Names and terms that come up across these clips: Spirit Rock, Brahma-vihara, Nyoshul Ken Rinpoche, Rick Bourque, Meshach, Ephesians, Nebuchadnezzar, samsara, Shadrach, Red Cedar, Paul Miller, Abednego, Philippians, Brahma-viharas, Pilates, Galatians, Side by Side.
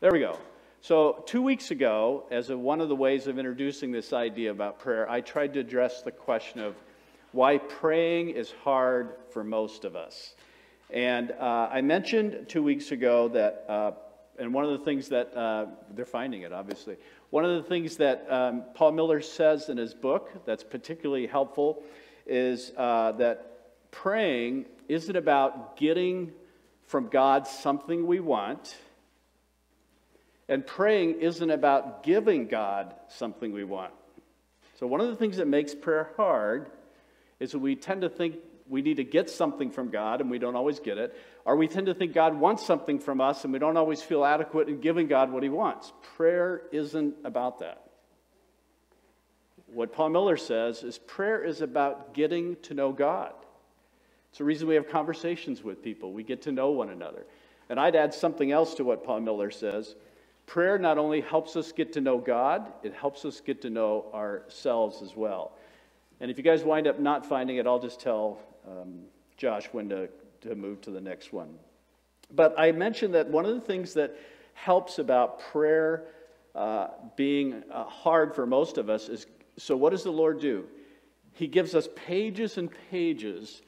There we go. So 2 weeks ago, as one of the ways of introducing this idea about prayer, I tried to address the question of why praying is hard for most of us. And I mentioned 2 weeks ago that, and one of the things that, they're finding it obviously, one of the things that Paul Miller says in his book that's particularly helpful is that praying isn't about getting from God something we want, and praying isn't about giving God something we want. So one of the things that makes prayer hard is that we tend to think we need to get something from God and we don't always get it, or we tend to think God wants something from us and we don't always feel adequate in giving God what he wants. Prayer isn't about that. What Paul Miller says is prayer is about getting to know God. It's the reason we have conversations with people. We get to know one another. And I'd add something else to what Paul Miller says. Prayer not only helps us get to know God, it helps us get to know ourselves as well. And if you guys wind up not finding it, I'll just tell Josh when to move to the next one. But I mentioned that one of the things that helps about prayer being hard for most of us is, so what does the Lord do? He gives us pages and pages,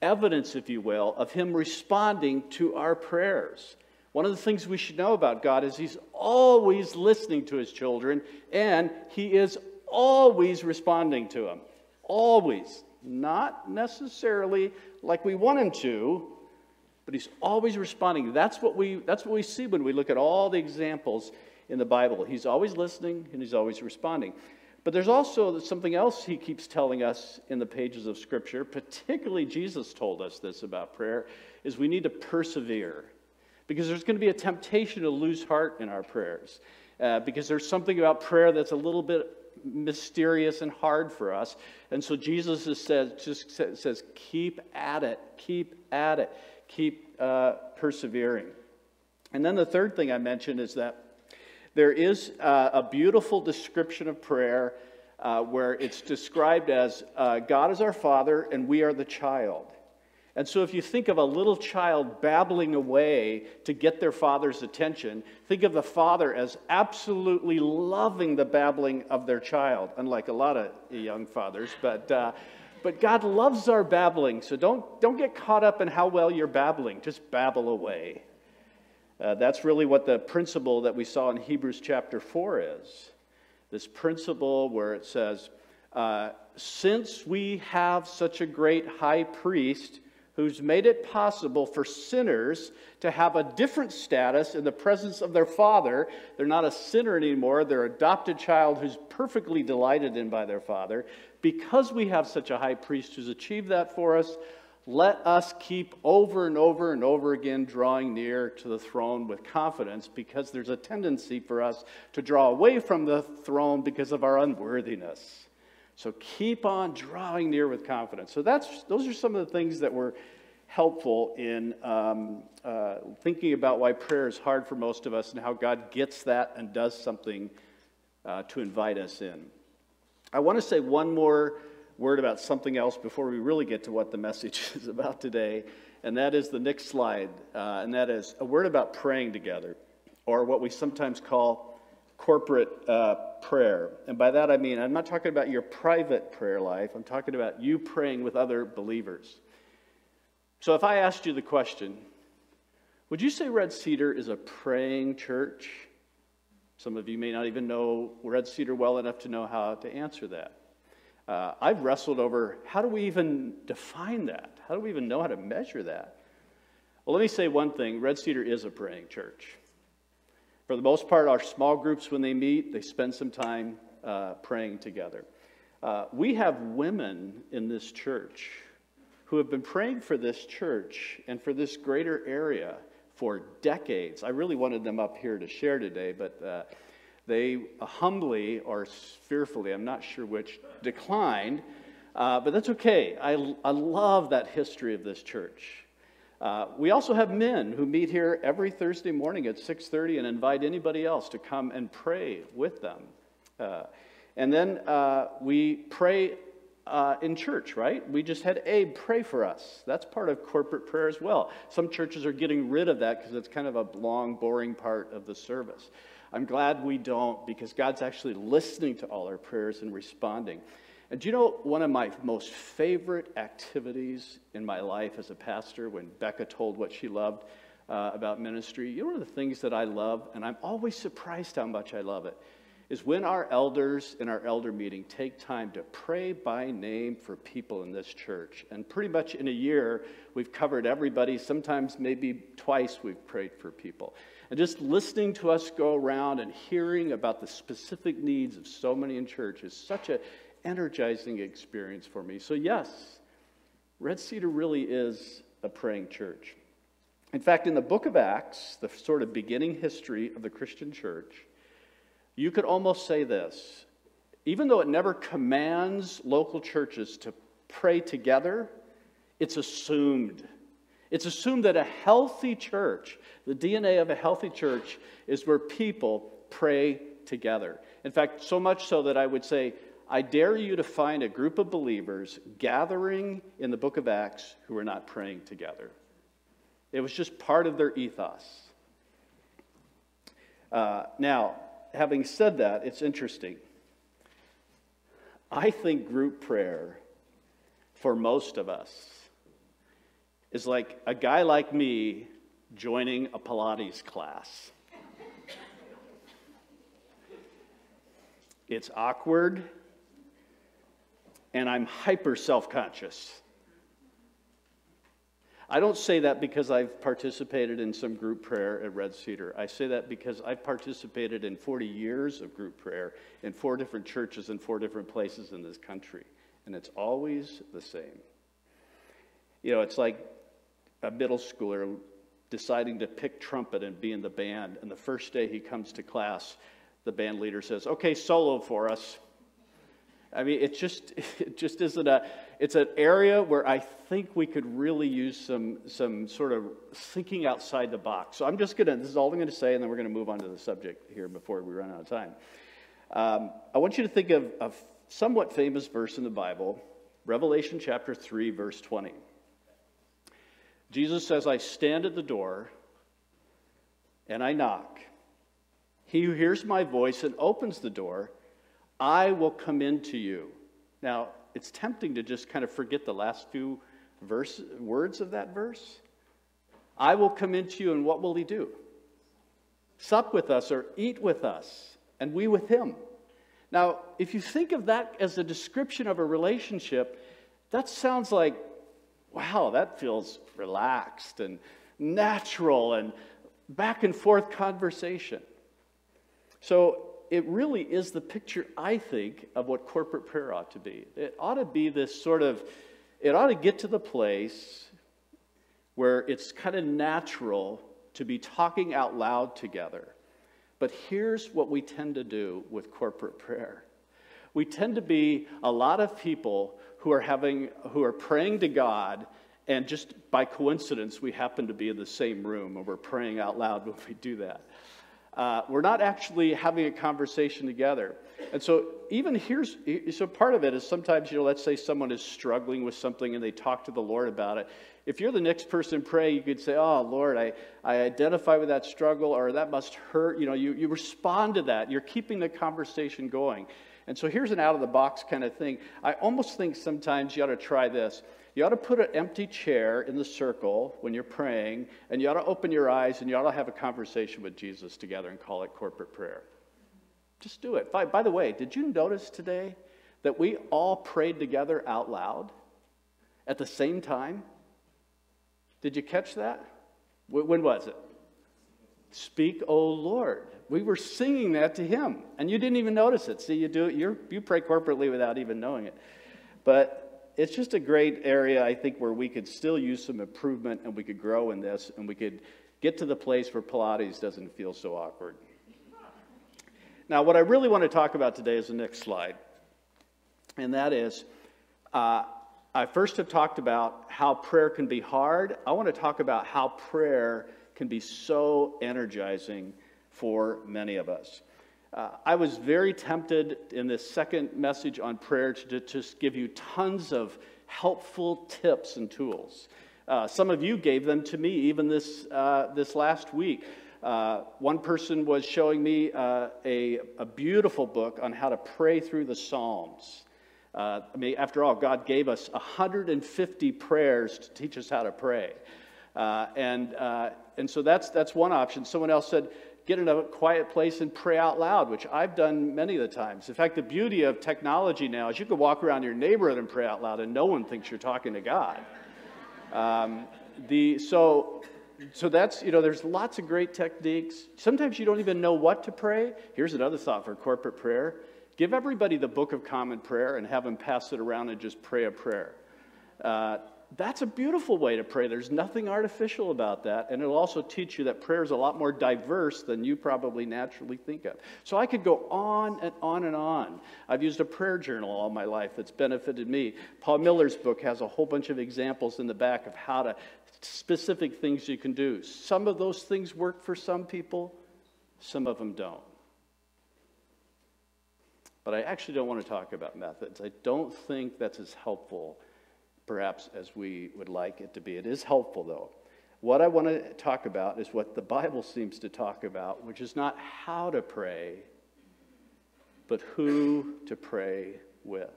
evidence, if you will, of him responding to our prayers. One of the things we should know about God is he's always listening to his children, and he is always responding to them. Always. Not necessarily like we want him to, but he's always responding. That's what we see when we look at all the examples in the Bible. He's always listening, and he's always responding. But there's also something else he keeps telling us in the pages of Scripture, particularly Jesus told us this about prayer, is we need to persevere. Because there's going to be a temptation to lose heart in our prayers. Because there's something about prayer that's a little bit mysterious and hard for us. And so Jesus just says, keep at it. Keep at it. Keep persevering. And then the third thing I mentioned is that there is a beautiful description of prayer where it's described as God is our Father and we are the child. And so if you think of a little child babbling away to get their father's attention, think of the father as absolutely loving the babbling of their child, unlike a lot of young fathers. But God loves our babbling, so don't get caught up in how well you're babbling. Just babble away. That's really what the principle that we saw in Hebrews chapter 4 is. This principle where it says, since we have such a great high priest who's made it possible for sinners to have a different status in the presence of their father. They're not a sinner anymore. They're an adopted child who's perfectly delighted in by their father. Because we have such a high priest who's achieved that for us, let us keep over and over and over again drawing near to the throne with confidence, because there's a tendency for us to draw away from the throne because of our unworthiness. So keep on drawing near with confidence. So those are some of the things that were helpful in thinking about why prayer is hard for most of us and how God gets that and does something to invite us in. I want to say one more word about something else before we really get to what the message is about today, and that is the next slide, and that is a word about praying together, or what we sometimes call corporate prayer. And by that I mean, I'm not talking about your private prayer life. I'm talking about you praying with other believers. So if I asked you the question, would you say Red Cedar is a praying church? Some of you may not even know Red Cedar well enough to know how to answer that. I've wrestled over, how do we even define that? How do we even know how to measure that? Well, let me say one thing. Red Cedar is a praying church. For the most part, our small groups, when they meet, they spend some time praying together. We have women in this church who have been praying for this church and for this greater area for decades. I really wanted them up here to share today, but they humbly or fearfully, I'm not sure which, declined. But that's okay. I love that history of this church. We also have men who meet here every Thursday morning at 6:30 and invite anybody else to come and pray with them. And then we pray in church, right? We just had Abe pray for us. That's part of corporate prayer as well. Some churches are getting rid of that because it's kind of a long, boring part of the service. I'm glad we don't, because God's actually listening to all our prayers and responding. And do you know, one of my most favorite activities in my life as a pastor, when Becca told what she loved about ministry, you know, one of the things that I love, and I'm always surprised how much I love it, is when our elders in our elder meeting take time to pray by name for people in this church. And pretty much in a year, we've covered everybody. Sometimes maybe twice we've prayed for people. And just listening to us go around and hearing about the specific needs of so many in church is such an energizing experience for me. So yes, Red Cedar really is a praying church. In fact, in the book of Acts, the sort of beginning history of the Christian church, you could almost say this: even though it never commands local churches to pray together, it's assumed. It's assumed that a healthy church, the DNA of a healthy church, is where people pray together. In fact, so much so that I would say, I dare you to find a group of believers gathering in the book of Acts who are not praying together. It was just part of their ethos. Now, having said that, it's interesting. I think group prayer, for most of us, is like a guy like me joining a Pilates class. It's awkward, and I'm hyper self-conscious. I don't say that because I've participated in some group prayer at Red Cedar. I say that because I've participated in 40 years of group prayer in 4 different churches in 4 different places in this country, and it's always the same. You know, it's like a middle schooler deciding to pick trumpet and be in the band, and the first day he comes to class, the band leader says, "Okay, solo for us." I mean, it just isn't a... It's an area where I think we could really use some sort of thinking outside the box. So I'm just going to... This is all I'm going to say, and then we're going to move on to the subject here before we run out of time. I want you to think of a somewhat famous verse in the Bible, Revelation chapter 3, verse 20. Jesus says, "I stand at the door, and I knock. He who hears my voice and opens the door, I will come into you." Now, it's tempting to just kind of forget the last few words of that verse. I will come into you, and what will he do? Sup with us, or eat with us, and we with him. Now, if you think of that as a description of a relationship, that sounds like, wow, that feels relaxed and natural and back and forth conversation. So it really is the picture, I think, of what corporate prayer ought to be. It ought to be this sort of... It ought to get to the place where it's kind of natural to be talking out loud together. But here's what we tend to do with corporate prayer. We tend to be a lot of people who are praying to God, and just by coincidence, we happen to be in the same room, and we're praying out loud when we do that. We're not actually having a conversation together. And so even here's... So part of it is sometimes, you know, let's say someone is struggling with something and they talk to the Lord about it. If you're the next person praying, you could say, "Oh, Lord, I identify with that struggle," or "That must hurt." You know, you respond to that. You're keeping the conversation going. And so here's an out-of-the-box kind of thing. I almost think sometimes you ought to try this. You ought to put an empty chair in the circle when you're praying, and you ought to open your eyes, and you ought to have a conversation with Jesus together and call it corporate prayer. Just do it. By the way, did you notice today that we all prayed together out loud at the same time? Did you catch that? When was it? "Speak, O Lord." We were singing that to him, and you didn't even notice it. See, you do it. You pray corporately without even knowing it. But it's just a great area, I think, where we could still use some improvement, and we could grow in this, and we could get to the place where Pilates doesn't feel so awkward. Now, what I really want to talk about today is the next slide, and that is, I first have talked about how prayer can be hard. I want to talk about how prayer can be so energizing for many of us. I was very tempted in this second message on prayer to just give you tons of helpful tips and tools. Some of you gave them to me even this last week. One person was showing me a beautiful book on how to pray through the Psalms. I mean, after all, God gave us 150 prayers to teach us how to pray. And so that's one option. Someone else said, get in a quiet place and pray out loud, which I've done many of the times. In fact, the beauty of technology now is you can walk around your neighborhood and pray out loud and no one thinks you're talking to God. So that's, there's lots of great techniques. Sometimes you don't even know what to pray. Here's another thought for corporate prayer. Give everybody the Book of Common Prayer and have them pass it around and just pray a prayer. That's a beautiful way to pray. There's nothing artificial about that. And it'll also teach you that prayer is a lot more diverse than you probably naturally think of. So I could go on and on and on. I've used a prayer journal all my life that's benefited me. Paul Miller's book has a whole bunch of examples in the back of how to specific things you can do. Some of those things work for some people. Some of them don't. But I actually don't want to talk about methods. I don't think that's as helpful perhaps as we would like it to be. It is helpful, though. What I want to talk about is what the Bible seems to talk about, which is not how to pray, but who to pray with.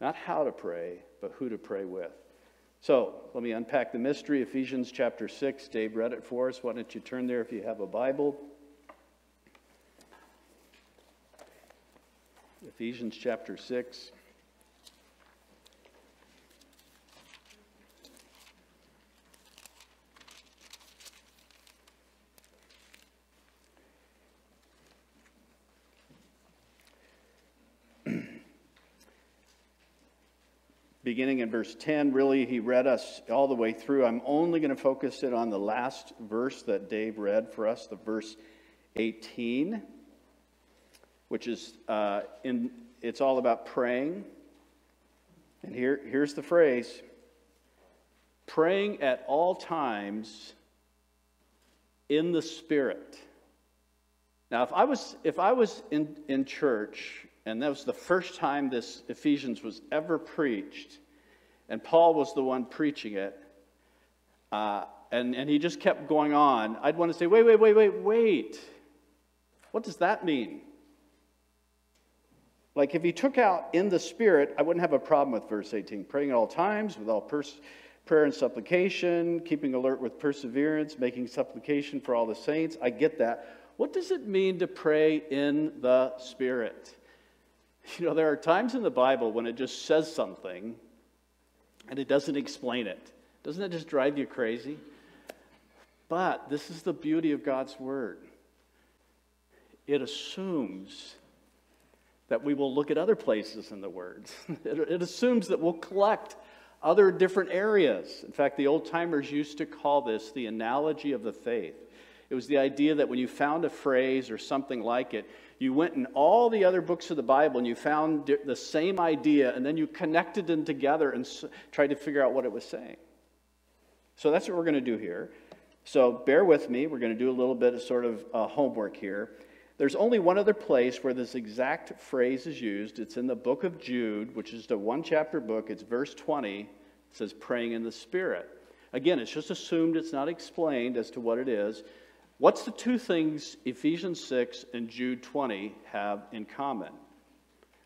Not how to pray, but who to pray with. So, let me unpack the mystery. Ephesians chapter 6, Dave read it for us. Why don't you turn there if you have a Bible? Ephesians chapter 6. Beginning in verse 10, really, he read us all the way through. I'm only going to focus it on the last verse that Dave read for us, the verse 18, which is, it's all about praying. And here's the phrase, praying at all times in the Spirit. Now, if I was in church, and that was the first time this Ephesians was ever preached, and Paul was the one preaching it, and he just kept going on, I'd want to say, wait. What does that mean? Like, if he took out in the Spirit, I wouldn't have a problem with verse 18. Praying at all times with all prayer and supplication, keeping alert with perseverance, making supplication for all the saints. I get that. What does it mean to pray in the Spirit? There are times in the Bible when it just says something and it doesn't explain it. Doesn't that just drive you crazy? But this is the beauty of God's Word. It assumes that we will look at other places in the Word. It assumes that we'll collect other different areas. In fact, the old-timers used to call this the analogy of the faith. It was the idea that when you found a phrase or something like it, you went in all the other books of the Bible and you found the same idea, and then you connected them together and tried to figure out what it was saying. So that's what we're going to do here. So bear with me. We're going to do a little bit of sort of homework here. There's only one other place where this exact phrase is used. It's in the book of Jude, which is the one-chapter book. It's verse 20. It says, praying in the Spirit. Again, it's just assumed. It's not explained as to what it is. What's the two things Ephesians 6 and Jude 20 have in common?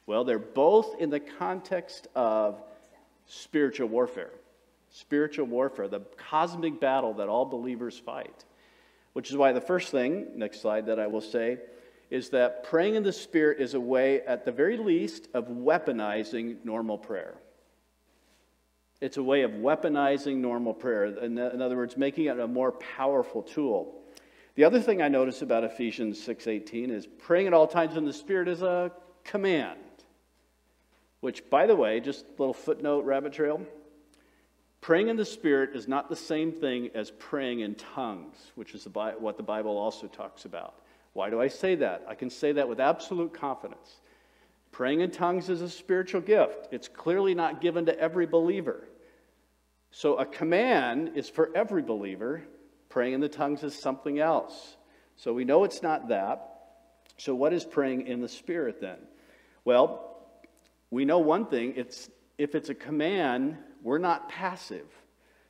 Well, they're both in the context of spiritual warfare. Spiritual warfare, the cosmic battle that all believers fight. Which is why the first thing, next slide, that I will say, is that praying in the Spirit is a way, at the very least, of weaponizing normal prayer. It's a way of weaponizing normal prayer. In other words, making it a more powerful tool. The other thing I notice about Ephesians 6:18 is praying at all times in the Spirit is a command. Which, by the way, just a little footnote, rabbit trail. Praying in the Spirit is not the same thing as praying in tongues, which is what the Bible also talks about. Why do I say that? I can say that with absolute confidence. Praying in tongues is a spiritual gift. It's clearly not given to every believer. So a command is for every believer. Praying in the tongues is something else. So we know it's not that. So what is praying in the Spirit then? Well, we know one thing. If it's a command, we're not passive.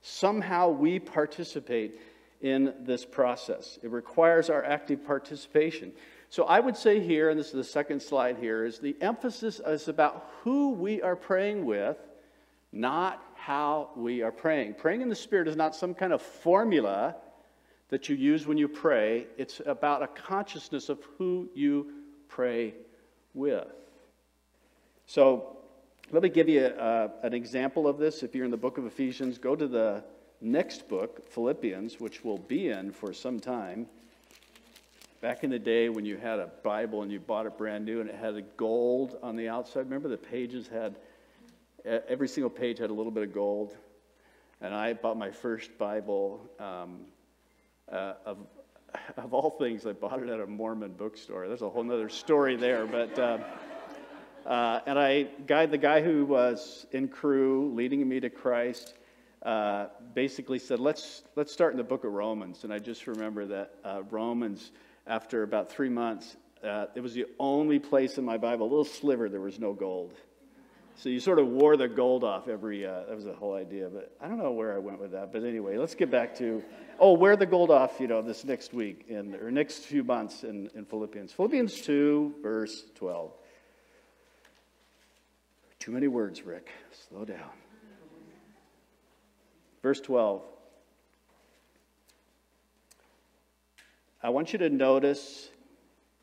Somehow we participate in this process. It requires our active participation. So I would say here, and this is the second slide here, is the emphasis is about who we are praying with, not how we are praying. Praying in the Spirit is not some kind of formula that you use when you pray. It's about a consciousness of who you pray with. So let me give you an example of this. If you're in the book of Ephesians, go to the next book, Philippians, which we'll be in for some time. Back in the day when you had a Bible and you bought it brand new and it had a gold on the outside, remember the pages had, every single page had a little bit of gold. And I bought my first Bible, of all things, I bought it at a Mormon bookstore. There's a whole other story there, but... and the guy who was in crew leading me to Christ basically said, let's start in the book of Romans. And I just remember that Romans, after about 3 months, it was the only place in my Bible, a little sliver, there was no gold. So you sort of wore the gold off every, that was the whole idea, but I don't know where I went with that. But anyway, let's get back to, wear the gold off, this next week, or next few months in Philippians. Philippians 2, verse 12. Too many words, Rick. Slow down. Verse 12. I want you to notice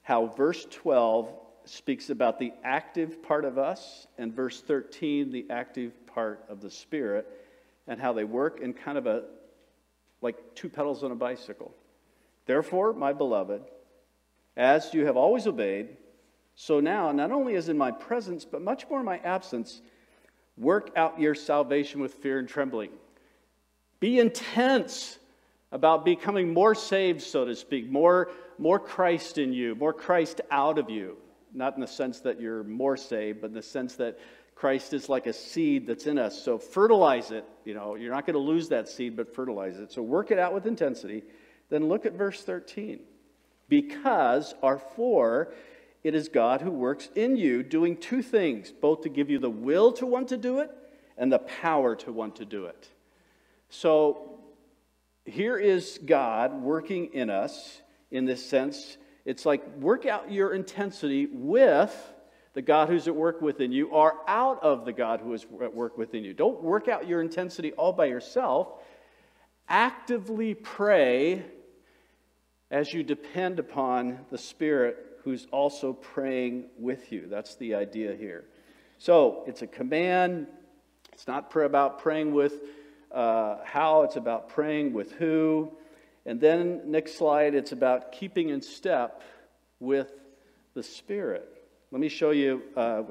how verse 12 speaks about the active part of us and verse 13, the active part of the Spirit, and how they work in kind of like two pedals on a bicycle. Therefore, my beloved, as you have always obeyed, so now, not only as in my presence, but much more in my absence, work out your salvation with fear and trembling. Be intense about becoming more saved, so to speak, more Christ in you, more Christ out of you. Not in the sense that you're more saved, but in the sense that Christ is like a seed that's in us. So fertilize it. You're not going to lose that seed, but fertilize it. So work it out with intensity. Then look at verse 13. Because our four... It is God who works in you, doing two things, both to give you the will to want to do it and the power to want to do it. So here is God working in us in this sense. It's like work out your intensity with the God who's at work within you or out of the God who is at work within you. Don't work out your intensity all by yourself. Actively pray as you depend upon the Spirit who's also praying with you. That's the idea here. So it's a command. It's not about praying with how. It's about praying with who. And then next slide, it's about keeping in step with the Spirit. Let me show you,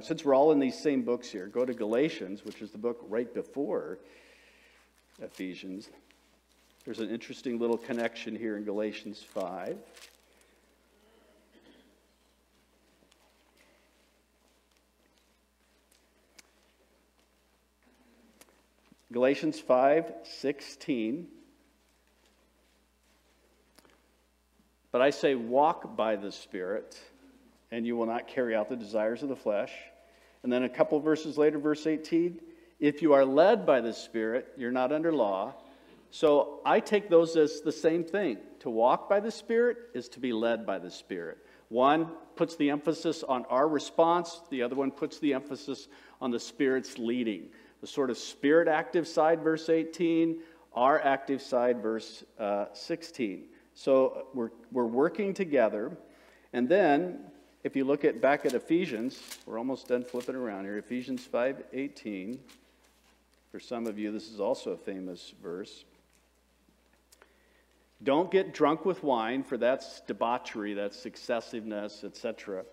since we're all in these same books here, go to Galatians, which is the book right before Ephesians. There's an interesting little connection here in Galatians 5. Galatians 5:16. But I say, walk by the Spirit, and you will not carry out the desires of the flesh. And then a couple verses later, verse 18, if you are led by the Spirit, you're not under law. So I take those as the same thing. To walk by the Spirit is to be led by the Spirit. One puts the emphasis on our response. The other one puts the emphasis on the Spirit's leading. The sort of Spirit active side, verse 18, our active side, verse 16. So we're working together. And then, if you look back at Ephesians, we're almost done flipping around here, Ephesians 5:18. For some of you, this is also a famous verse. Don't get drunk with wine, for that's debauchery, that's excessiveness, etc.,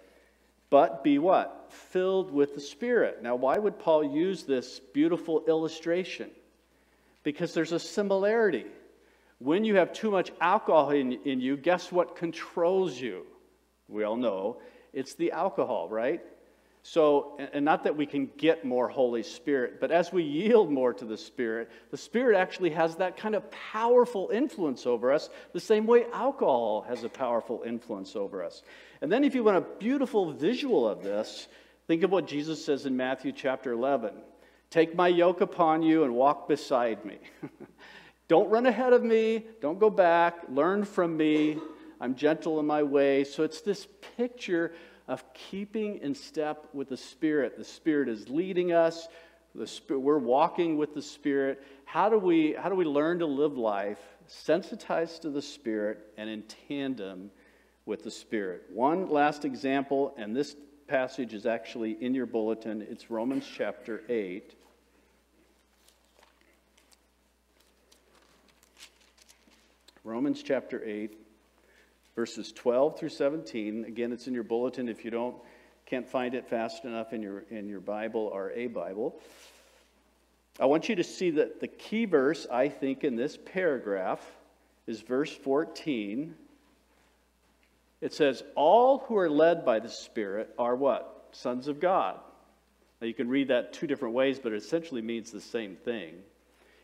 but be what? Filled with the Spirit. Now, why would Paul use this beautiful illustration? Because there's a similarity. When you have too much alcohol in you, guess what controls you? We all know. It's the alcohol, right? So, and not that we can get more Holy Spirit, but as we yield more to the Spirit actually has that kind of powerful influence over us, the same way alcohol has a powerful influence over us. And then if you want a beautiful visual of this, think of what Jesus says in Matthew chapter 11. Take my yoke upon you and walk beside me. Don't run ahead of me. Don't go back. Learn from me. I'm gentle in my way. So it's this picture of keeping in step with the Spirit. The Spirit is leading us. We're walking with the Spirit. How do we learn to live life sensitized to the Spirit and in tandem with the Spirit? One last example, and this passage is actually in your bulletin. It's Romans chapter 8. Romans chapter 8. Verses 12 through 17, again, it's in your bulletin if you can't find it fast enough in your Bible or a Bible. I want you to see that the key verse, I think, in this paragraph is verse 14. It says, all who are led by the Spirit are what? Sons of God. Now, you can read that two different ways, but it essentially means the same thing.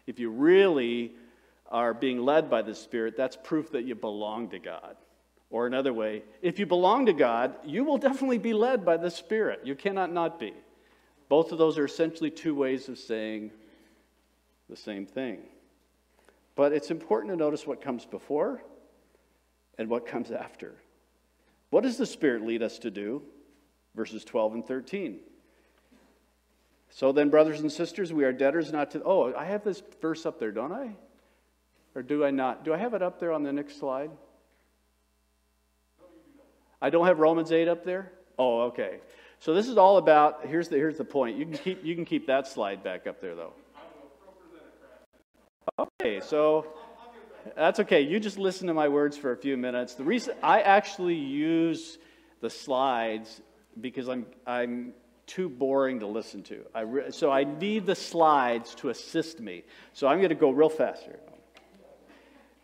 If you really are being led by the Spirit, that's proof that you belong to God. Or another way, if you belong to God, you will definitely be led by the Spirit. You cannot not be. Both of those are essentially two ways of saying the same thing. But it's important to notice what comes before and what comes after. What does the Spirit lead us to do? Verses 12 and 13. So then, brothers and sisters, we are debtors not to... Oh, I have this verse up there, don't I? Or do I not? Do I have it up there on the next slide? I don't have Romans 8 up there? Oh, okay. So this is all about, here's the point. You can keep that slide back up there, though. Okay, so that's okay. You just listen to my words for a few minutes. The reason I actually use the slides because I'm too boring to listen to. So I need the slides to assist me. So I'm going to go real fast here.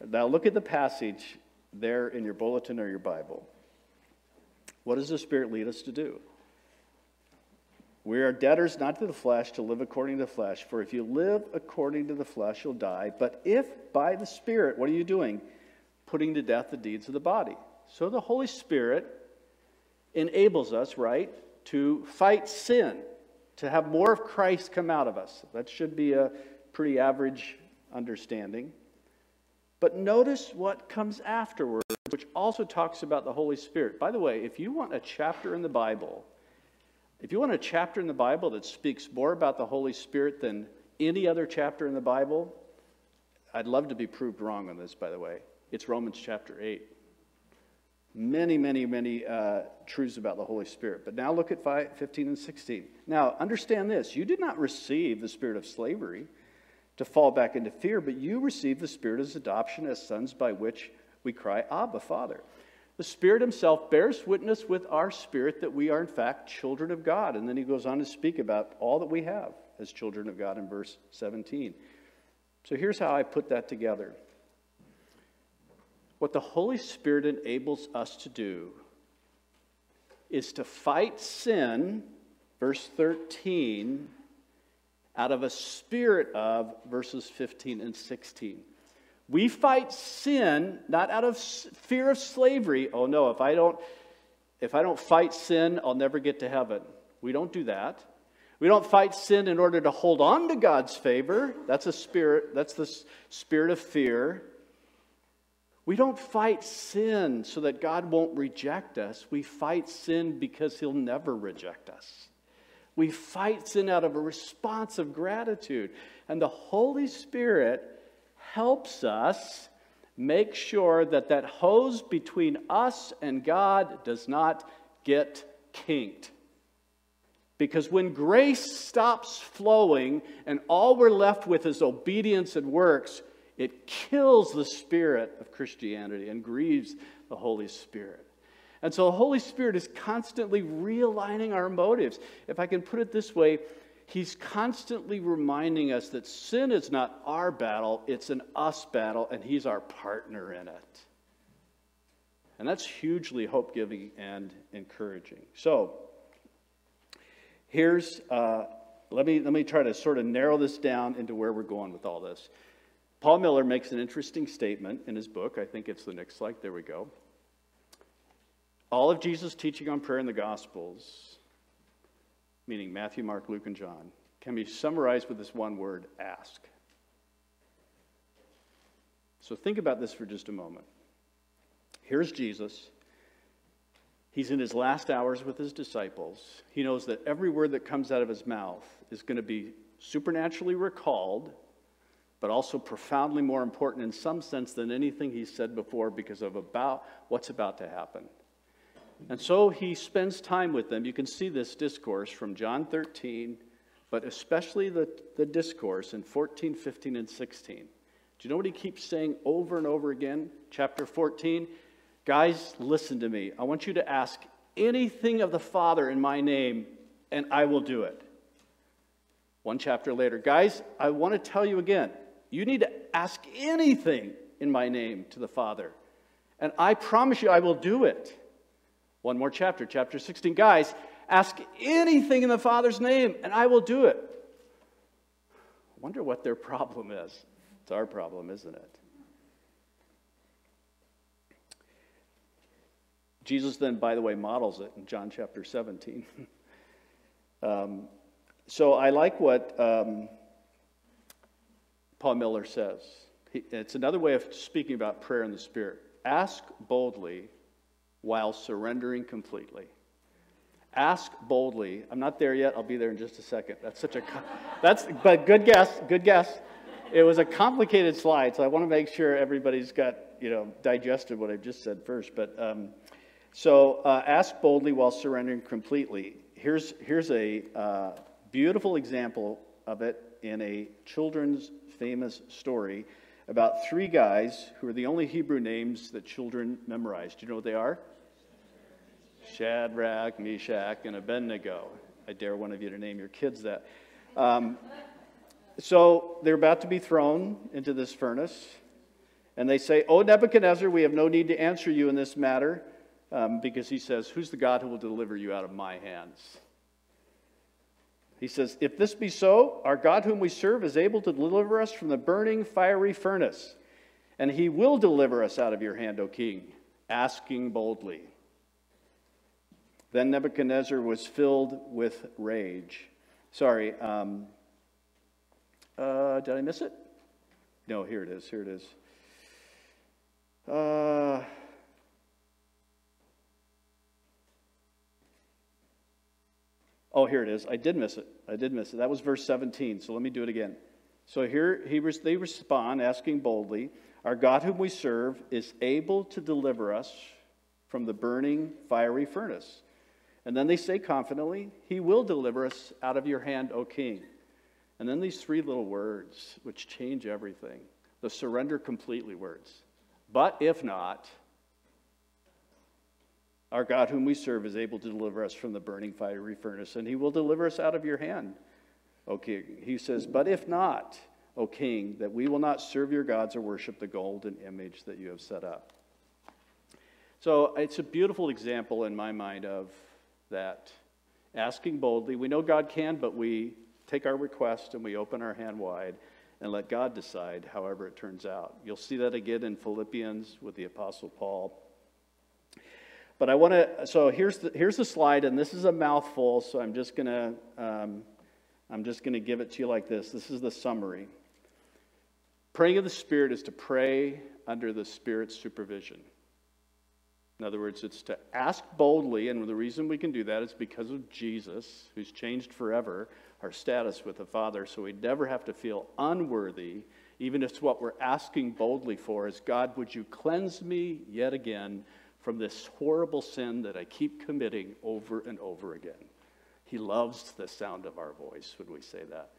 Now look at the passage there in your bulletin or your Bible. What does the Spirit lead us to do? We are debtors not to the flesh to live according to the flesh. For if you live according to the flesh, you'll die. But if by the Spirit, what are you doing? Putting to death the deeds of the body. So the Holy Spirit enables us, right, to fight sin, to have more of Christ come out of us. That should be a pretty average understanding. But notice what comes afterwards, which also talks about the Holy Spirit. By the way, if you want a chapter in the Bible, if you want a chapter in the Bible that speaks more about the Holy Spirit than any other chapter in the Bible, I'd love to be proved wrong on this, by the way. It's Romans chapter 8. Many, many, many truths about the Holy Spirit. But now look at 15 and 16. Now, understand this. You did not receive the spirit of slavery to fall back into fear, but you receive the Spirit as adoption as sons by which we cry, Abba, Father. The Spirit himself bears witness with our spirit that we are in fact children of God. And then he goes on to speak about all that we have as children of God in verse 17. So here's how I put that together. What the Holy Spirit enables us to do is to fight sin, verse 13, out of a spirit of verses 15 and 16. We fight sin not out of fear of slavery. Oh no, if I don't fight sin, I'll never get to heaven. We don't do that. We don't fight sin in order to hold on to God's favor. That's a spirit. That's the spirit of fear. We don't fight sin so that God won't reject us. We fight sin because he'll never reject us. We fight sin out of a response of gratitude. And the Holy Spirit helps us make sure that that hose between us and God does not get kinked. Because when grace stops flowing and all we're left with is obedience and works, it kills the spirit of Christianity and grieves the Holy Spirit. And so the Holy Spirit is constantly realigning our motives. If I can put it this way, he's constantly reminding us that sin is not our battle, it's an us battle, and he's our partner in it. And that's hugely hope-giving and encouraging. So, Here's, let me try to sort of narrow this down into where we're going with all this. Paul Miller makes an interesting statement in his book. I think it's the next slide. There we go. All of Jesus' teaching on prayer in the Gospels, meaning Matthew, Mark, Luke, and John, can be summarized with this one word, ask. So think about this for just a moment. Here's Jesus. He's in his last hours with his disciples. He knows that every word that comes out of his mouth is going to be supernaturally recalled, but also profoundly more important in some sense than anything he said before because of about what's about to happen. And so he spends time with them. You can see this discourse from John 13, but especially the discourse in 14, 15, and 16. Do you know what he keeps saying over and over again? Chapter 14, guys, listen to me. I want you to ask anything of the Father in my name, and I will do it. One chapter later, guys, I want to tell you again, you need to ask anything in my name to the Father, and I promise you I will do it. One more chapter, chapter 16. Guys, ask anything in the Father's name, and I will do it. I wonder what their problem is. It's our problem, isn't it? Jesus then, by the way, models it in John chapter 17. So I like what Paul Miller says. It's another way of speaking about prayer in the Spirit. Ask boldly while surrendering completely. Ask boldly. I'm not there yet. I'll be there in just a second. That's such a... but good guess. Good guess. It was a complicated slide, so I want to make sure everybody's got, you know, digested what I've just said first. But ask boldly while surrendering completely. Here's a beautiful example of it in a children's famous story about three guys who are the only Hebrew names that children memorize. Do you know what they are? Shadrach, Meshach, and Abednego. I dare one of you to name your kids that. So they're about to be thrown into this furnace, and they say, "Oh, Nebuchadnezzar, we have no need to answer you in this matter," because he says, "Who's the God who will deliver you out of my hands?" He says, "If this be so, our God whom we serve is able to deliver us from the burning fiery furnace, and he will deliver us out of your hand, O king," asking boldly. Then Nebuchadnezzar was filled with rage. Sorry, did I miss it? No, here it is, here it is. Oh, here it is. I did miss it. I did miss it. That was verse 17, so let me do it again. So here they respond, asking boldly, "Our God whom we serve is able to deliver us from the burning fiery furnace." And then they say confidently, "He will deliver us out of your hand, O king." And then these three little words, which change everything, the surrender completely words. "But if not, our God whom we serve is able to deliver us from the burning fiery furnace, and he will deliver us out of your hand, O king." He says, "But if not, O king, that we will not serve your gods or worship the golden image that you have set up." So it's a beautiful example in my mind of that. Asking boldly, we know God can, but we take our request and we open our hand wide and let God decide however it turns out. You'll see that again in Philippians with the Apostle Paul. But I want to, so here's the slide, and this is a mouthful, so I'm just gonna give it to you like this. This is the summary. Praying in the Spirit is to pray under the Spirit's supervision. In other words, it's to ask boldly, and the reason we can do that is because of Jesus, who's changed forever our status with the Father, so we never have to feel unworthy, even if it's what we're asking boldly for is, "God, would you cleanse me yet again from this horrible sin that I keep committing over and over again?" He loves the sound of our voice when we say that.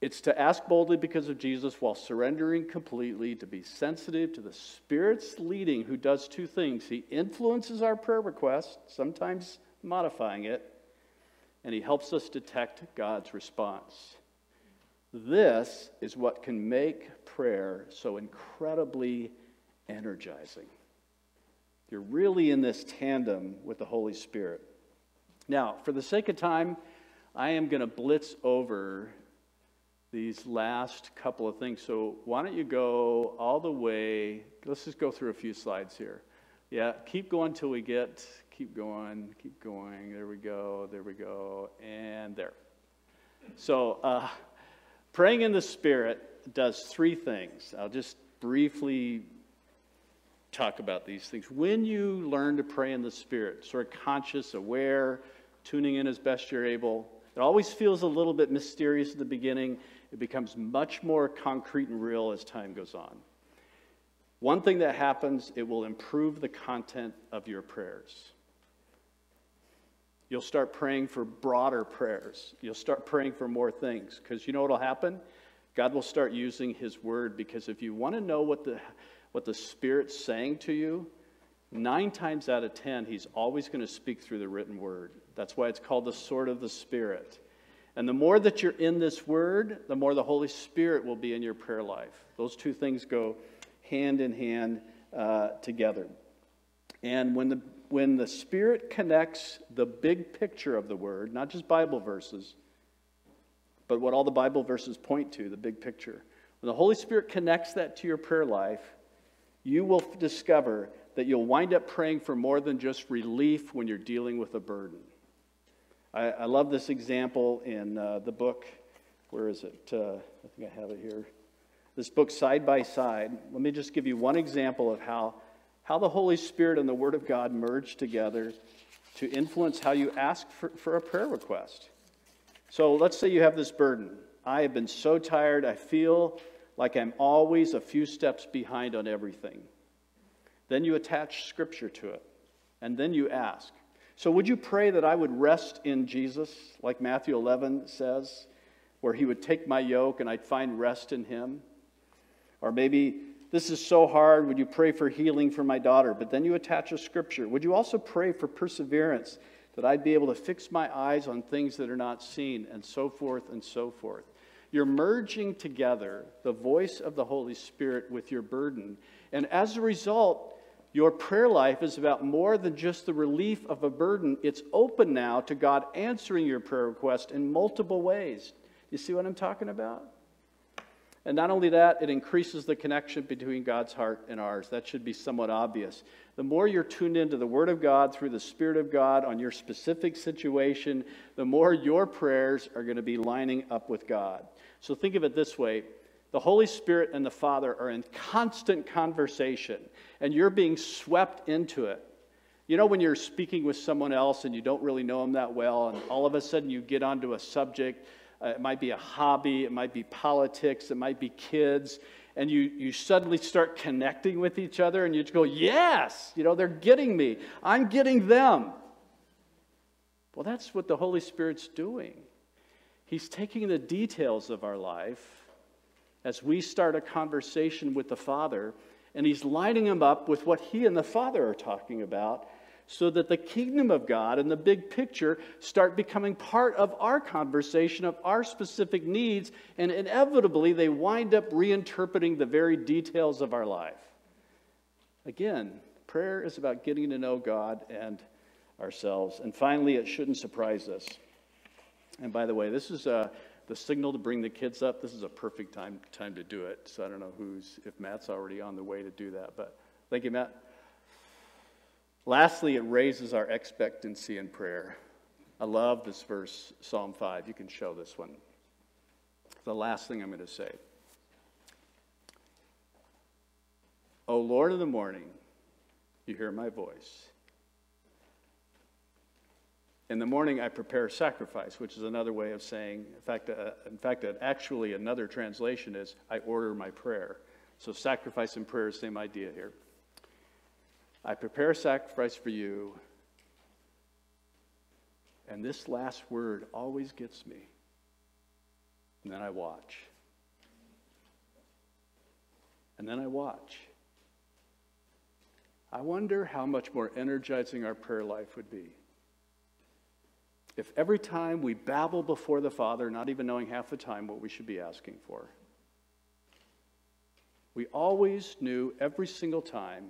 It's to ask boldly because of Jesus while surrendering completely, to be sensitive to the Spirit's leading, who does two things. He influences our prayer request, sometimes modifying it, and he helps us detect God's response. This is what can make prayer so incredibly energizing. You're really in this tandem with the Holy Spirit. Now, for the sake of time, I am going to blitz over these last couple of things. So why don't you go all the way, let's just go through a few slides here. Yeah, keep going till we get, keep going, there we go, and there. So praying in the Spirit does three things. I'll just briefly talk about these things. When you learn to pray in the Spirit, sort of conscious, aware, tuning in as best you're able, it always feels a little bit mysterious at the beginning. It becomes much more concrete and real as time goes on. One thing that happens, it will improve the content of your prayers. You'll start praying for broader prayers. You'll start praying for more things, because you know what will happen? God will start using his word, because if you want to know what the Spirit's saying to you, 9 times out of 10, he's always going to speak through the written word. That's why it's called the sword of the Spirit. And the more that you're in this word, the more the Holy Spirit will be in your prayer life. Those two things go hand in hand together. And when the Spirit connects the big picture of the word, not just Bible verses, but what all the Bible verses point to, the big picture. When the Holy Spirit connects that to your prayer life, you will discover that you'll wind up praying for more than just relief when you're dealing with a burden. I love this example in the book, where is it? I think I have it here. This book, Side by Side. Let me just give you one example of how the Holy Spirit and the Word of God merge together to influence how you ask for a prayer request. So let's say you have this burden. I have been so tired, I feel like I'm always a few steps behind on everything. Then you attach scripture to it, and then you ask. So would you pray that I would rest in Jesus, like Matthew 11 says, where he would take my yoke and I'd find rest in him? Or maybe, this is so hard, would you pray for healing for my daughter? But then you attach a scripture. Would you also pray for perseverance, that I'd be able to fix my eyes on things that are not seen, and so forth and so forth. You're merging together the voice of the Holy Spirit with your burden. And as a result, your prayer life is about more than just the relief of a burden. It's open now to God answering your prayer request in multiple ways. You see what I'm talking about? And not only that, it increases the connection between God's heart and ours. That should be somewhat obvious. The more you're tuned into the Word of God through the Spirit of God on your specific situation, the more your prayers are going to be lining up with God. So think of it this way. The Holy Spirit and the Father are in constant conversation, and you're being swept into it. You know when you're speaking with someone else and you don't really know them that well, and all of a sudden you get onto a subject. It might be a hobby, it might be politics, it might be kids, and you suddenly start connecting with each other, and you just go, yes, you know, they're getting me, I'm getting them. Well, that's what the Holy Spirit's doing. He's taking the details of our life as we start a conversation with the Father, and he's lining them up with what he and the Father are talking about, so that the kingdom of God and the big picture start becoming part of our conversation of our specific needs, and inevitably they wind up reinterpreting the very details of our life. Again, prayer is about getting to know God and ourselves. And finally, it shouldn't surprise us. And by the way, this is the signal to bring the kids up. This is a perfect time to do it. So I don't know if Matt's already on the way to do that, but thank you, Matt. Lastly, it raises our expectancy in prayer. I love this verse, Psalm 5. You can show this one. The last thing I'm going to say. O Lord, in the morning, you hear my voice. In the morning, I prepare sacrifice, which is another way of saying, in fact, actually another translation is, I order my prayer. So sacrifice and prayer, same idea here. I prepare a sacrifice for you. And this last word always gets me. And then I watch. And then I watch. I wonder how much more energizing our prayer life would be if every time we babble before the Father, not even knowing half the time what we should be asking for, we always knew every single time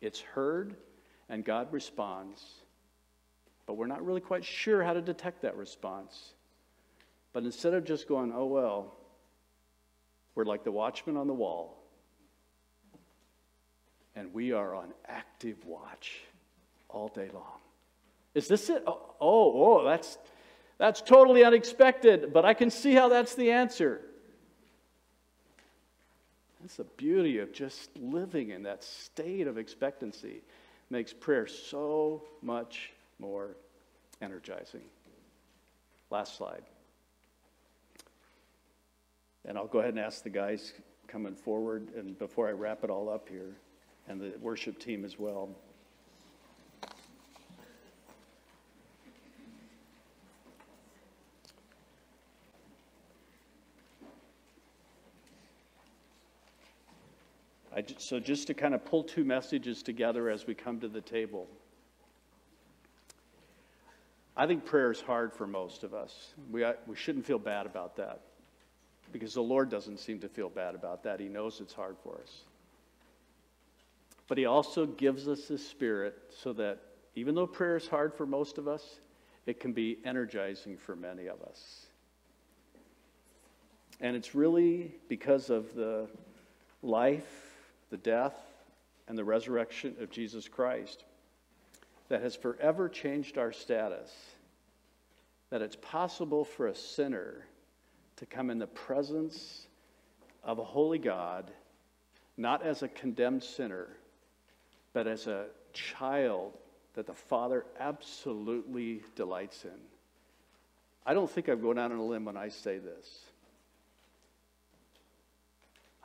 it's heard, and God responds, but we're not really quite sure how to detect that response. But instead of just going, oh, well, we're like the watchman on the wall, and we are on active watch all day long. Is this it? Oh, that's totally unexpected, but I can see how that's the answer. That's the beauty of just living in that state of expectancy. It makes prayer so much more energizing. Last slide. And I'll go ahead and ask the guys coming forward, and before I wrap it all up here, and the worship team as well. So just to kind of pull two messages together as we come to the table. I think prayer is hard for most of us. We shouldn't feel bad about that, because the Lord doesn't seem to feel bad about that. He knows it's hard for us. But he also gives us his Spirit so that even though prayer is hard for most of us, it can be energizing for many of us. And it's really because of the life, the death, and the resurrection of Jesus Christ that has forever changed our status, that it's possible for a sinner to come in the presence of a holy God, not as a condemned sinner, but as a child that the Father absolutely delights in. I don't think I'm going out on a limb when I say this.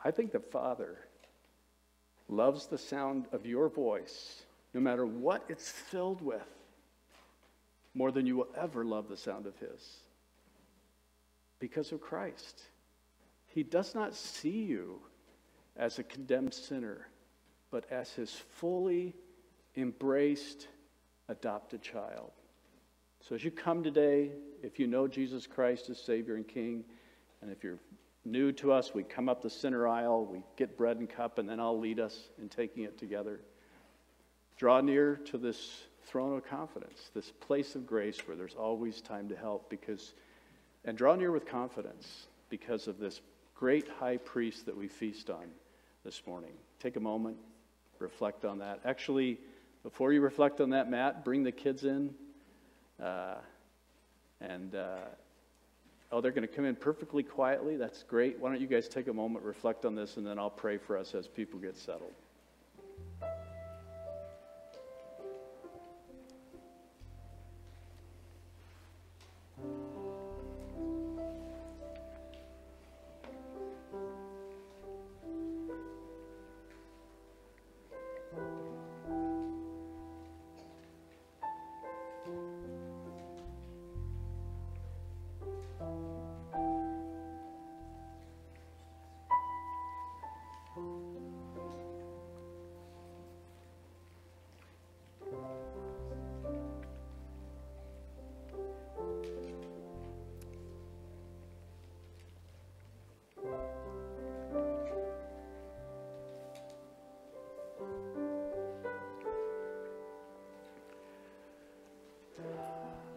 I think the Father loves the sound of your voice, no matter what it's filled with, more than you will ever love the sound of his. Because of Christ. He does not see you as a condemned sinner, but as his fully embraced, adopted child. So as you come today, if you know Jesus Christ as Savior and King, and if you're new to us, we come up the center aisle, we get bread and cup, and then I'll lead us in taking it together. Draw near to this throne of confidence, this place of grace where there's always time to help, and draw near with confidence because of this great high priest that we feast on this morning. Take a moment, reflect on that. Actually, before you reflect on that, Matt, bring the kids in. They're going to come in perfectly quietly. That's great. Why don't you guys take a moment, reflect on this, and then I'll pray for us as people get settled.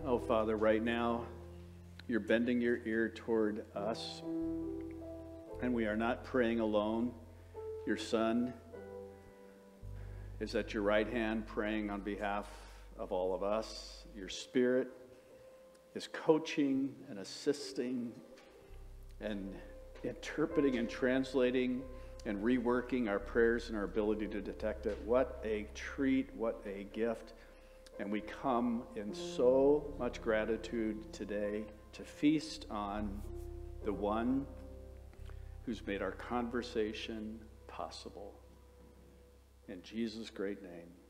Oh, Father, right now, you're bending your ear toward us, and we are not praying alone. Your Son is at your right hand praying on behalf of all of us. Your Spirit is coaching and assisting and interpreting and translating and reworking our prayers and our ability to detect it. What a treat, what a gift. And we come in so much gratitude today to feast on the one who's made our conversation possible. In Jesus' great name.